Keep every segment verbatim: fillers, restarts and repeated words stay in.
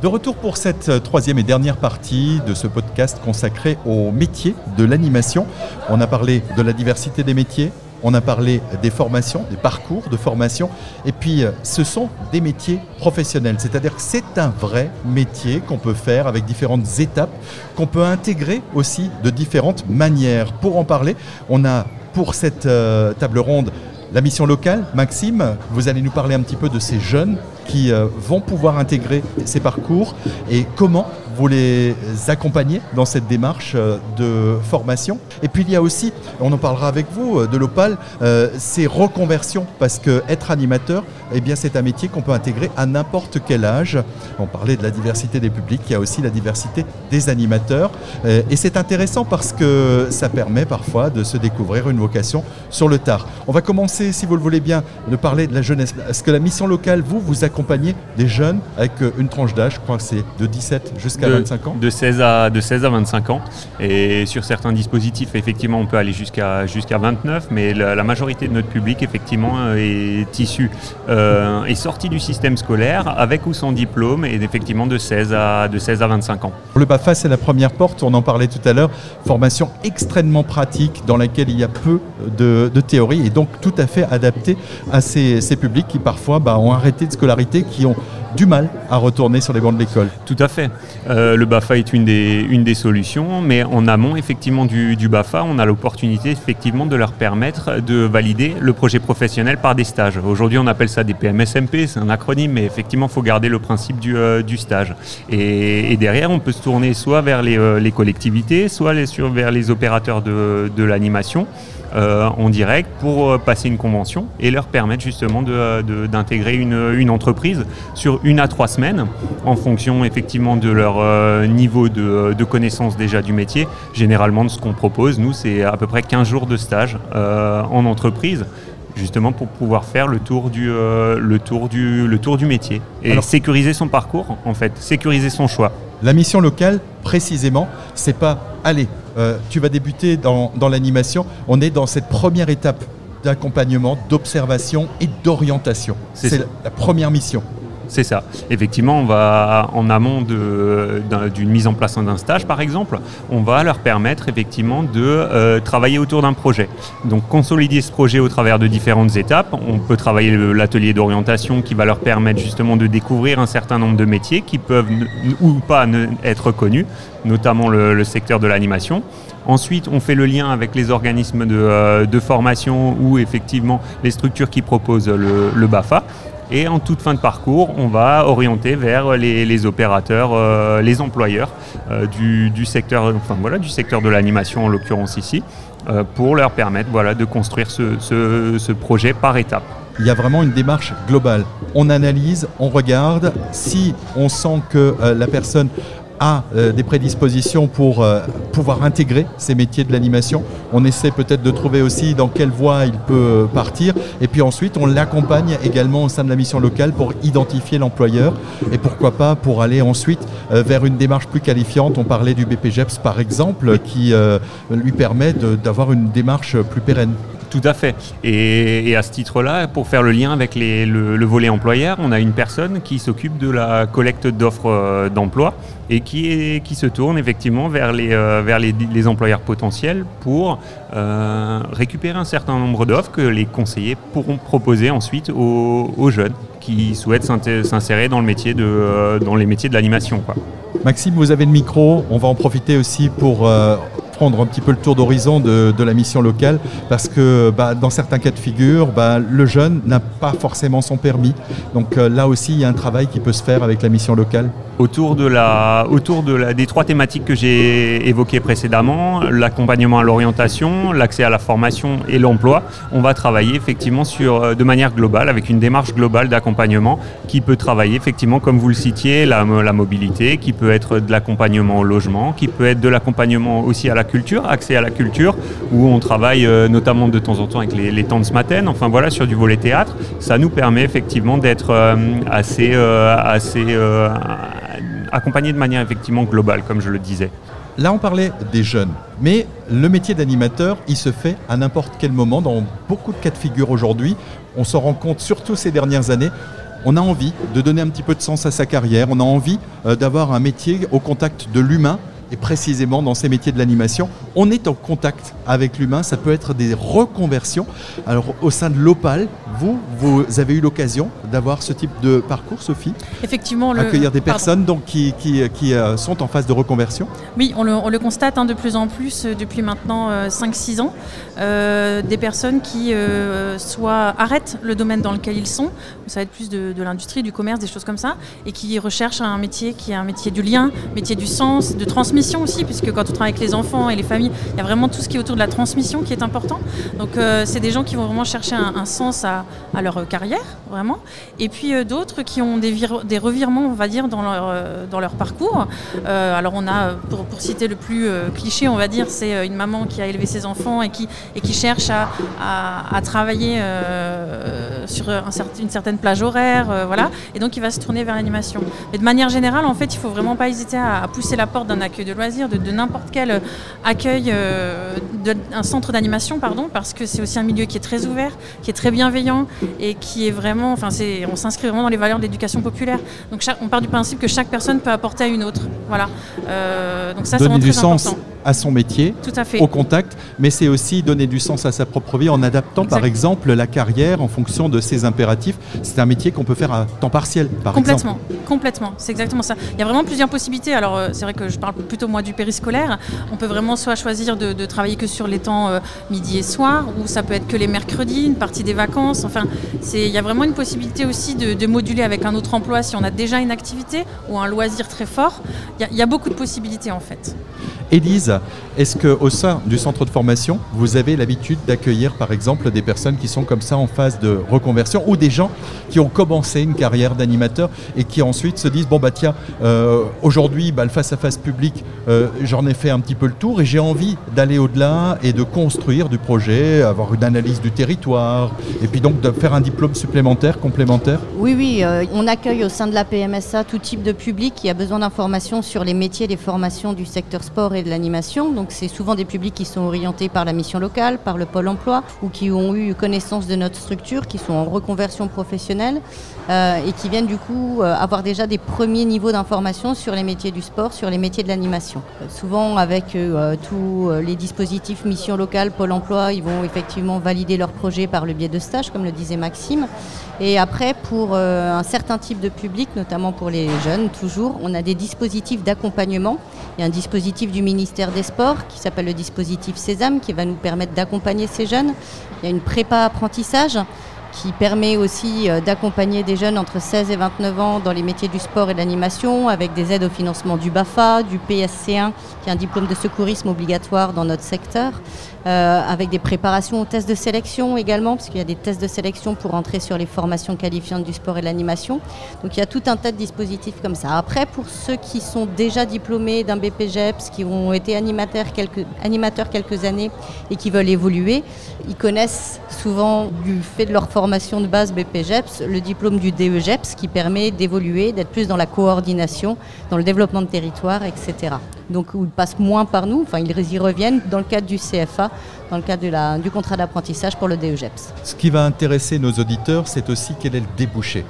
De retour pour cette troisième et dernière partie de ce podcast consacré aux métiers de l'animation. On a parlé de la diversité des métiers, on a parlé des formations, des parcours de formation, et puis ce sont des métiers professionnels, c'est-à-dire que c'est un vrai métier qu'on peut faire avec différentes étapes, qu'on peut intégrer aussi de différentes manières. Pour en parler, on a pour cette euh, table ronde la mission locale. Maxime, vous allez nous parler un petit peu de ces jeunes qui vont pouvoir intégrer ces parcours et comment vous les accompagnez dans cette démarche de formation. Et puis il y a aussi, on en parlera avec vous, de l'O P A L, euh, ces reconversions, parce que être animateur, eh bien, c'est un métier qu'on peut intégrer à n'importe quel âge. On parlait de la diversité des publics, il y a aussi la diversité des animateurs. Euh, et c'est intéressant parce que ça permet parfois de se découvrir une vocation sur le tard. On va commencer, si vous le voulez bien, de parler de la jeunesse. Est-ce que la mission locale, vous, vous accompagnez accompagner des jeunes avec une tranche d'âge, je crois que c'est de dix-sept jusqu'à de, vingt-cinq ans, de seize à vingt-cinq ans, et sur certains dispositifs effectivement on peut aller jusqu'à jusqu'à vingt-neuf, mais la, la majorité de notre public effectivement est issu euh, est sorti du système scolaire avec ou sans diplôme, et effectivement de seize à de seize à vingt-cinq ans. Le BAFA, c'est la première porte, on en parlait tout à l'heure, formation extrêmement pratique dans laquelle il y a peu de, de théorie, et donc tout à fait adaptée à ces, ces publics qui parfois bah, ont arrêté de scolarité, qui ont du mal à retourner sur les bancs de l'école. Tout à fait. Euh, le BAFA est une des, une des solutions, mais en amont effectivement du, du BAFA, on a l'opportunité effectivement de leur permettre de valider le projet professionnel par des stages. Aujourd'hui, on appelle ça des P M S M P, c'est un acronyme, mais effectivement, il faut garder le principe du, euh, du stage. Et, et derrière, on peut se tourner soit vers les, euh, les collectivités, soit les, sur, vers les opérateurs de, de l'animation, Euh, en direct, pour euh, passer une convention et leur permettre justement de, de, d'intégrer une, une entreprise sur une à trois semaines, en fonction effectivement de leur euh, niveau de, de connaissance déjà du métier. Généralement, ce qu'on propose, nous, c'est à peu près quinze jours de stage euh, en entreprise, justement pour pouvoir faire le tour du, euh, le tour du, le tour du métier et Alors, sécuriser son parcours, en fait, sécuriser son choix. La mission locale, précisément, c'est pas aller. Euh, tu vas débuter dans, dans l'animation, on est dans cette première étape d'accompagnement, d'observation et d'orientation. C'est, c'est la, la première mission. C'est ça. Effectivement, on va en amont de, d'un, d'une mise en place d'un stage, par exemple, on va leur permettre effectivement de euh, travailler autour d'un projet. Donc, consolider ce projet au travers de différentes étapes. On peut travailler le, l'atelier d'orientation qui va leur permettre justement de découvrir un certain nombre de métiers qui peuvent ne, ou pas ne, être connus, notamment le, le secteur de l'animation. Ensuite, on fait le lien avec les organismes de, euh, de formation ou effectivement les structures qui proposent le, le BAFA. Et en toute fin de parcours, on va orienter vers les, les opérateurs, euh, les employeurs euh, du, du, secteur, enfin, voilà, du secteur de l'animation, en l'occurrence ici, euh, pour leur permettre voilà, de construire ce, ce, ce projet par étapes. Il y a vraiment une démarche globale. On analyse, on regarde. Si on sent que euh, la personne a euh, des prédispositions pour euh, pouvoir intégrer ces métiers de l'animation, on essaie peut-être de trouver aussi dans quelle voie il peut partir, et puis ensuite on l'accompagne également au sein de la mission locale pour identifier l'employeur et pourquoi pas pour aller ensuite euh, vers une démarche plus qualifiante. On parlait du B P J E P S par exemple, qui euh, lui permet de, d'avoir une démarche plus pérenne. Tout à fait. Et, et à ce titre-là, pour faire le lien avec les, le, le volet employeur, on a une personne qui s'occupe de la collecte d'offres d'emploi et qui, est, qui se tourne effectivement vers les, euh, vers les, les employeurs potentiels pour euh, récupérer un certain nombre d'offres que les conseillers pourront proposer ensuite aux, aux jeunes qui souhaitent s'insérer dans, le métier de, euh, dans les métiers de l'animation, quoi. Maxime, vous avez le micro. On va en profiter aussi pour... Euh prendre un petit peu le tour d'horizon de, de la mission locale, parce que bah, dans certains cas de figure, bah, le jeune n'a pas forcément son permis. Donc euh, là aussi, il y a un travail qui peut se faire avec la mission locale. Autour, de la, autour de la, des trois thématiques que j'ai évoquées précédemment, l'accompagnement à l'orientation, l'accès à la formation et l'emploi, on va travailler effectivement sur, de manière globale, avec une démarche globale d'accompagnement qui peut travailler effectivement, comme vous le citiez, la, la mobilité, qui peut être de l'accompagnement au logement, qui peut être de l'accompagnement aussi à la culture, accès à la culture, où on travaille euh, notamment de temps en temps avec les, les temps de ce matin, enfin voilà, sur du volet théâtre. Ça nous permet effectivement d'être euh, assez, euh, assez euh, accompagné de manière effectivement globale, comme je le disais. Là, on parlait des jeunes, mais le métier d'animateur, il se fait à n'importe quel moment, dans beaucoup de cas de figure aujourd'hui. On s'en rend compte, surtout ces dernières années, on a envie de donner un petit peu de sens à sa carrière, on a envie euh, d'avoir un métier au contact de l'humain, et précisément dans ces métiers de l'animation, on est en contact avec l'humain, ça peut être des reconversions. Alors au sein de l'O P A L, vous, vous avez eu l'occasion d'avoir ce type de parcours, Sophie ? Effectivement. Le... Accueillir des personnes donc, qui, qui, qui euh, sont en phase de reconversion ? Oui, on le, on le constate hein, de plus en plus depuis maintenant euh, cinq six ans, euh, des personnes qui euh, soit arrêtent le domaine dans lequel ils sont, ça va être plus de, de l'industrie, du commerce, des choses comme ça, et qui recherchent un métier qui est un métier du lien, métier du sens, de transmission. Transmission aussi, puisque quand on travaille avec les enfants et les familles, il y a vraiment tout ce qui est autour de la transmission qui est important. Donc euh, c'est des gens qui vont vraiment chercher un, un sens à, à leur carrière, vraiment. Et puis euh, d'autres qui ont des, vir- des revirements, on va dire, dans leur, euh, dans leur parcours. Euh, alors on a, pour, pour citer le plus euh, cliché, on va dire, c'est une maman qui a élevé ses enfants et qui, et qui cherche à, à, à travailler euh, sur un certain, une certaine plage horaire, euh, voilà. Et donc il va se tourner vers l'animation. Mais de manière générale, en fait, il ne faut vraiment pas hésiter à, à pousser la porte d'un accueil de loisirs, de, de n'importe quel accueil, euh, de, un centre d'animation, pardon, parce que c'est aussi un milieu qui est très ouvert, qui est très bienveillant et qui est vraiment, enfin, c'est, on s'inscrit vraiment dans les valeurs de l'éducation populaire. Donc, chaque, on part du principe que chaque personne peut apporter à une autre. Voilà. Euh, donc ça, c'est vraiment très important. Donner du sens à son métier, tout à fait, au contact, mais c'est aussi donner du sens à sa propre vie en adaptant, exact, par exemple, la carrière en fonction de ses impératifs. C'est un métier qu'on peut faire à temps partiel, par complètement, exemple. Complètement, c'est exactement ça. Il y a vraiment plusieurs possibilités. Alors, c'est vrai que je parle plutôt moi du périscolaire. On peut vraiment soit choisir de, de travailler que sur les temps euh, midi et soir, ou ça peut être que les mercredis, une partie des vacances. Enfin, c'est, il y a vraiment une possibilité aussi de, de moduler avec un autre emploi si on a déjà une activité ou un loisir très fort. Il y a, il y a beaucoup de possibilités, en fait. Élise, est-ce qu'au sein du centre de formation, vous avez l'habitude d'accueillir par exemple des personnes qui sont comme ça en phase de reconversion ou des gens qui ont commencé une carrière d'animateur et qui ensuite se disent « bon bah tiens, euh, aujourd'hui bah, le face-à-face public, euh, j'en ai fait un petit peu le tour et j'ai envie d'aller au-delà et de construire du projet, avoir une analyse du territoire et puis donc de faire un diplôme supplémentaire, complémentaire ». Oui, oui, euh, on accueille au sein de la P M S A tout type de public qui a besoin d'informations sur les métiers et les formations du secteur sport et de l'animation. Donc c'est souvent des publics qui sont orientés par la mission locale, par le pôle emploi ou qui ont eu connaissance de notre structure, qui sont en reconversion professionnelle euh, et qui viennent du coup euh, avoir déjà des premiers niveaux d'information sur les métiers du sport, sur les métiers de l'animation. Euh, souvent avec euh, tous les dispositifs mission locale, pôle emploi, ils vont effectivement valider leur projet par le biais de stages, comme le disait Maxime. Et après pour euh, un certain type de public, notamment pour les jeunes toujours, on a des dispositifs d'accompagnement. Il y a un dispositif du ministère des Sports qui s'appelle le dispositif Sésame, qui va nous permettre d'accompagner ces jeunes. Il y a une prépa apprentissage qui permet aussi d'accompagner des jeunes entre seize et vingt-neuf ans dans les métiers du sport et de l'animation avec des aides au financement du B A F A, du P S C un, qui est un diplôme de secourisme obligatoire dans notre secteur, euh, avec des préparations aux tests de sélection également, parce qu'il y a des tests de sélection pour entrer sur les formations qualifiantes du sport et de l'animation. Donc il y a tout un tas de dispositifs comme ça. Après, pour ceux qui sont déjà diplômés d'un B P J E P S, qui ont été animateurs quelques, animateurs quelques années et qui veulent évoluer, ils connaissent souvent du fait de leur formation formation de base B P J E P S, le diplôme du D E J E P S qui permet d'évoluer, d'être plus dans la coordination, dans le développement de territoire, et cetera. Donc ils passent moins par nous, enfin ils y reviennent dans le cadre du C F A, dans le cadre de la, du contrat d'apprentissage pour le D E J E P S. Ce qui va intéresser nos auditeurs, c'est aussi quel est le débouché.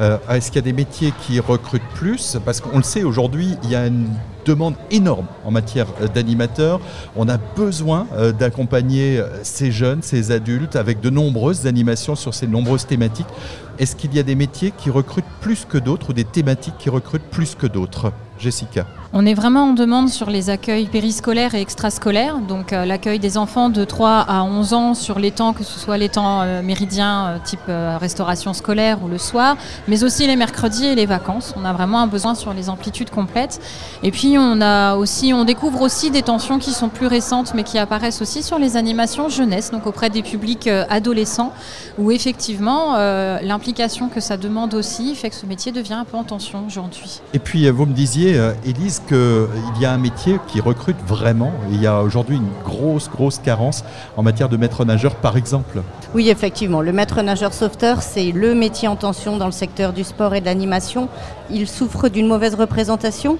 Euh, est-ce qu'il y a des métiers qui recrutent plus ? Parce qu'on le sait, aujourd'hui, il y a une demande énorme en matière d'animateurs. On a besoin euh, d'accompagner ces jeunes, ces adultes, avec de nombreuses animations sur ces nombreuses thématiques. Est-ce qu'il y a des métiers qui recrutent plus que d'autres ou des thématiques qui recrutent plus que d'autres ? Jessica. On est vraiment en demande sur les accueils périscolaires et extrascolaires, donc euh, l'accueil des enfants de trois à onze ans sur les temps, que ce soit les temps euh, méridiens euh, type euh, restauration scolaire ou le soir, mais aussi les mercredis et les vacances. On a vraiment un besoin sur les amplitudes complètes. Et puis on a aussi, on découvre aussi des tensions qui sont plus récentes mais qui apparaissent aussi sur les animations jeunesse, donc auprès des publics euh, adolescents, où effectivement euh, l'implication que ça demande aussi fait que ce métier devient un peu en tension aujourd'hui. Et puis vous me disiez, Élise, qu'il y a un métier qui recrute vraiment. Il y a aujourd'hui une grosse, grosse carence en matière de maître-nageur, par exemple. Oui, effectivement. Le maître-nageur sauveteur, c'est le métier en tension dans le secteur du sport et de l'animation. Il souffre d'une mauvaise représentation.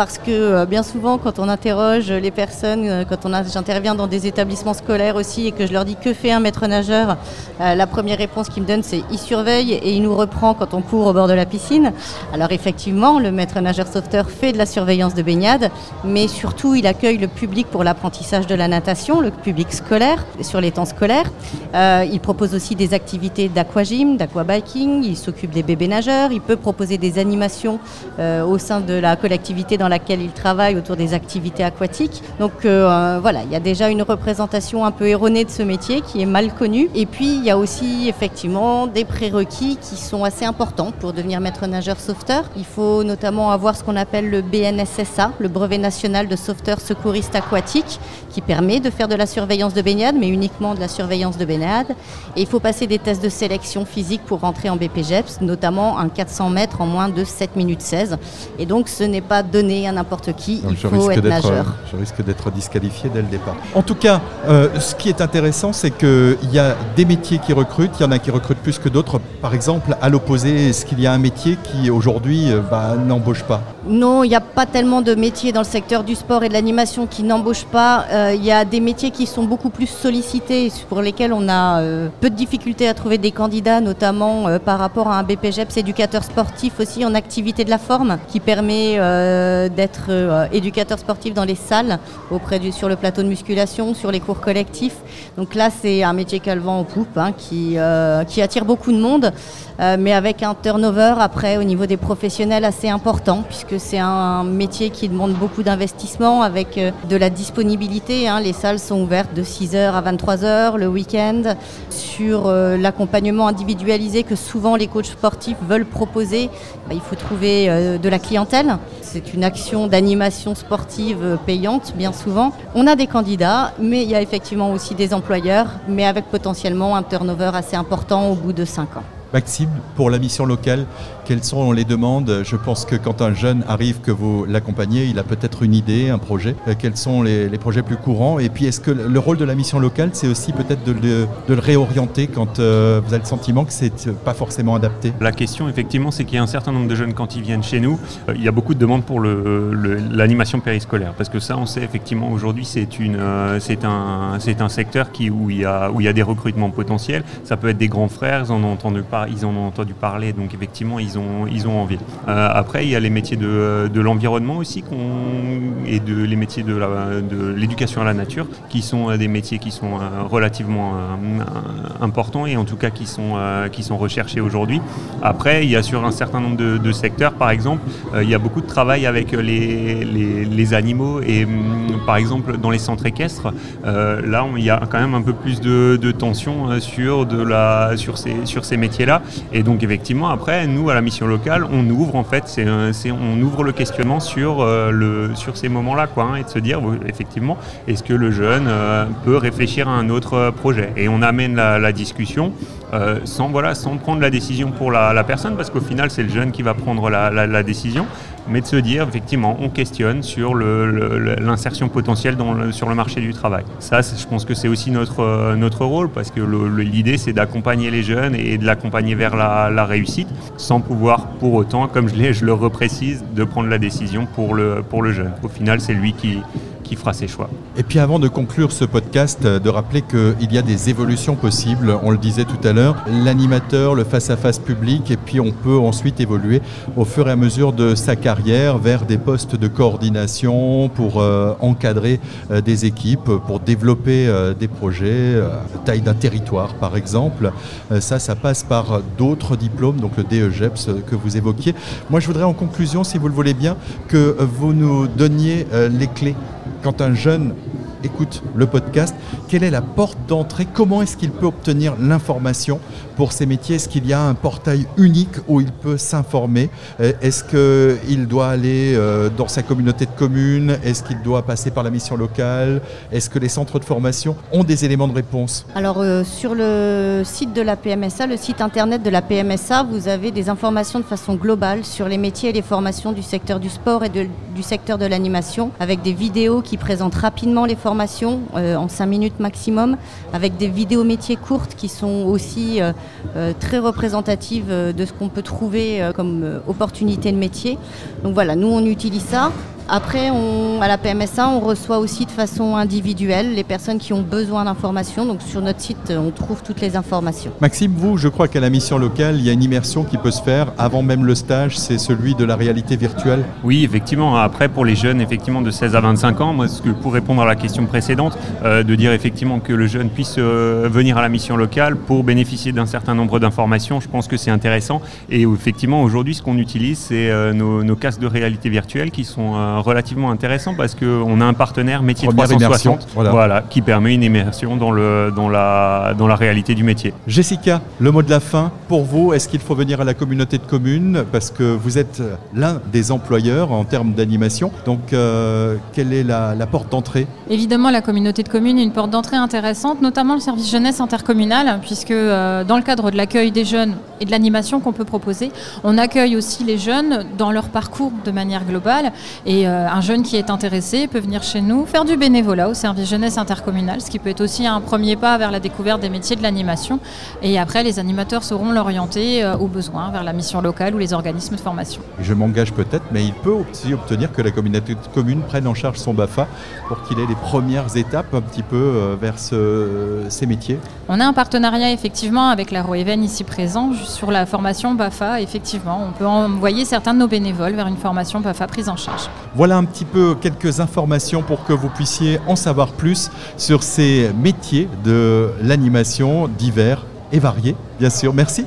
parce que bien souvent, quand on interroge les personnes, quand on a, j'interviens dans des établissements scolaires aussi et que je leur dis que fait un maître nageur, euh, la première réponse qu'ils me donnent, c'est il surveille et il nous reprend quand on court au bord de la piscine. Alors effectivement, le maître nageur sauveteur fait de la surveillance de baignade, mais surtout, il accueille le public pour l'apprentissage de la natation, le public scolaire, sur les temps scolaires. Euh, il propose aussi des activités d'aquagym, d'aquabiking, il s'occupe des bébés nageurs, il peut proposer des animations euh, au sein de la collectivité dans laquelle il travaille autour des activités aquatiques. Donc euh, voilà, il y a déjà une représentation un peu erronée de ce métier qui est mal connue. Et puis il y a aussi effectivement des prérequis qui sont assez importants pour devenir maître nageur sauveteur. Il faut notamment avoir ce qu'on appelle le B N S S A, le brevet national de sauveteur secouriste aquatique, qui permet de faire de la surveillance de baignade, mais uniquement de la surveillance de baignade. Et il faut passer des tests de sélection physique pour rentrer en B P J E P S, notamment un quatre cents mètres en moins de sept minutes seize. Et donc ce n'est pas donné à n'importe qui, donc il faut être nageur. Je risque d'être disqualifié dès le départ. En tout cas, euh, ce qui est intéressant, c'est qu'il y a des métiers qui recrutent, il y en a qui recrutent plus que d'autres. Par exemple, à l'opposé, est-ce qu'il y a un métier qui aujourd'hui bah, n'embauche pas ? Non, il n'y a pas tellement de métiers dans le secteur du sport et de l'animation qui n'embauchent pas. Il euh, y a des métiers qui sont beaucoup plus sollicités, pour lesquels on a euh, peu de difficultés à trouver des candidats, notamment euh, par rapport à un B P J E P S éducateur sportif aussi en activité de la forme, qui permet euh, d'être euh, éducateur sportif dans les salles, auprès du, sur le plateau de musculation, sur les cours collectifs. Donc là, c'est un métier qui a le vent en poupe, hein, qui, euh, qui attire beaucoup de monde, euh, mais avec un turnover après au niveau des professionnels assez important, puisque c'est un métier qui demande beaucoup d'investissement avec euh, de la disponibilité. Hein. Les salles sont ouvertes de six heures à vingt-trois heures, le week-end, sur euh, l'accompagnement individualisé que souvent les coachs sportifs veulent proposer. Bah, il faut trouver euh, de la clientèle. C'est une action d'animation sportive payante, bien souvent. On a des candidats, mais il y a effectivement aussi des employeurs, mais avec potentiellement un turnover assez important au bout de cinq ans. Maxime, pour la mission locale, quelles sont les demandes ? Je pense que quand un jeune arrive, que vous l'accompagnez, il a peut-être une idée, un projet. Quels sont les, les projets plus courants ? Et puis, est-ce que le rôle de la mission locale, c'est aussi peut-être de, de, de le réorienter quand euh, vous avez le sentiment que c'est pas forcément adapté ? La question, effectivement, c'est qu'il y a un certain nombre de jeunes, quand ils viennent chez nous, euh, il y a beaucoup de demandes pour le, le, l'animation périscolaire. Parce que ça, on sait, effectivement, aujourd'hui, c'est, une, euh, c'est, un, c'est un secteur qui, où, il y a, où il y a des recrutements potentiels. Ça peut être des grands frères, ils en ont entendu parler. Ils en ont entendu parler, donc effectivement, ils ont, ils ont envie. Euh, après, il y a les métiers de, de l'environnement aussi qu'on, et de, les métiers de, la, de l'éducation à la nature, qui sont des métiers qui sont relativement euh, importants et en tout cas qui sont, euh, qui sont recherchés aujourd'hui. Après, il y a sur un certain nombre de, de secteurs, par exemple, euh, il y a beaucoup de travail avec les, les, les animaux et hum, par exemple, dans les centres équestres, euh, là, on, il y a quand même un peu plus de, de tension sur, de la, sur, ces, sur ces métiers-là. Et donc effectivement après nous à la mission locale on ouvre en fait c'est, c'est, on ouvre le questionnement sur, euh, le, sur ces moments là quoi, hein, et de se dire effectivement est-ce que le jeune euh, peut réfléchir à un autre projet et on amène la, la discussion euh, sans, voilà, sans prendre la décision pour la, la personne parce qu'au final c'est le jeune qui va prendre la, la, la décision mais de se dire effectivement on questionne sur le, le, l'insertion potentielle dans le, sur le marché du travail. Ça je pense que c'est aussi notre, notre rôle parce que le, le, l'idée c'est d'accompagner les jeunes et de l'accompagner vers la, la réussite, sans pouvoir pour autant, comme je, l'ai, je le reprécise, de prendre la décision pour le, pour le jeune. Au final, c'est lui qui... qui fera ses choix. Et puis avant de conclure ce podcast, de rappeler qu'il y a des évolutions possibles, on le disait tout à l'heure, l'animateur, le face-à-face public, et puis on peut ensuite évoluer au fur et à mesure de sa carrière vers des postes de coordination pour euh, encadrer euh, des équipes, pour développer euh, des projets, euh, taille d'un territoire par exemple. Euh, ça, ça passe par d'autres diplômes, donc le D E J E P S que vous évoquiez. Moi, je voudrais en conclusion, si vous le voulez bien, que vous nous donniez euh, les clés. Quand un jeune écoute le podcast, quelle est la porte d'entrée ? Comment est-ce qu'il peut obtenir l'information pour ces métiers ? Est-ce qu'il y a un portail unique où il peut s'informer ? Est-ce qu'il doit aller dans sa communauté de communes ? Est-ce qu'il doit passer par la mission locale ? Est-ce que les centres de formation ont des éléments de réponse ? Alors euh, sur le site de la P M S A, le site internet de la P M S A, vous avez des informations de façon globale sur les métiers et les formations du secteur du sport et de, du secteur de l'animation, avec des vidéos qui présentent rapidement les formations Formation, euh, en cinq minutes maximum, avec des vidéos métiers courtes qui sont aussi euh, euh, très représentatives euh, de ce qu'on peut trouver euh, comme euh, opportunité de métier. Donc voilà, nous on utilise ça. Après, on, à la P M S A, on reçoit aussi de façon individuelle les personnes qui ont besoin d'informations. Donc sur notre site, on trouve toutes les informations. Maxime, vous, je crois qu'à la mission locale, il y a une immersion qui peut se faire avant même le stage, c'est celui de la réalité virtuelle. Oui, effectivement. Après, pour les jeunes effectivement de seize à vingt-cinq ans, moi, ce que, pour répondre à la question précédente, euh, de dire effectivement que le jeune puisse euh, venir à la mission locale pour bénéficier d'un certain nombre d'informations, je pense que c'est intéressant. Et effectivement, aujourd'hui, ce qu'on utilise, c'est euh, nos, nos casques de réalité virtuelle qui sont euh, relativement intéressant parce qu'on a un partenaire métier trois cent soixante voilà. Voilà, qui permet une immersion dans, le, dans, la, dans la réalité du métier. Jessica, le mot de la fin pour vous, est-ce qu'il faut venir à la communauté de communes parce que vous êtes l'un des employeurs en termes d'animation, donc euh, quelle est la, la porte d'entrée? Évidemment, la communauté de communes est une porte d'entrée intéressante, notamment le service jeunesse intercommunal puisque euh, dans le cadre de l'accueil des jeunes et de l'animation qu'on peut proposer, on accueille aussi les jeunes dans leur parcours de manière globale et euh, un jeune qui est intéressé peut venir chez nous faire du bénévolat au service jeunesse intercommunal, ce qui peut être aussi un premier pas vers la découverte des métiers de l'animation. Et après, les animateurs sauront l'orienter euh, aux besoins vers la mission locale ou les organismes de formation. Je m'engage peut-être, mais il peut aussi obtenir que la communauté de communes prenne en charge son BAFA pour qu'il ait les premières étapes un petit peu euh, vers ce, euh, ces métiers. On a un partenariat effectivement avec la ROEVEN ici présent sur la formation BAFA. Effectivement, on peut envoyer certains de nos bénévoles vers une formation BAFA prise en charge. Voilà un petit peu quelques informations pour que vous puissiez en savoir plus sur ces métiers de l'animation divers et variés, bien sûr. Merci.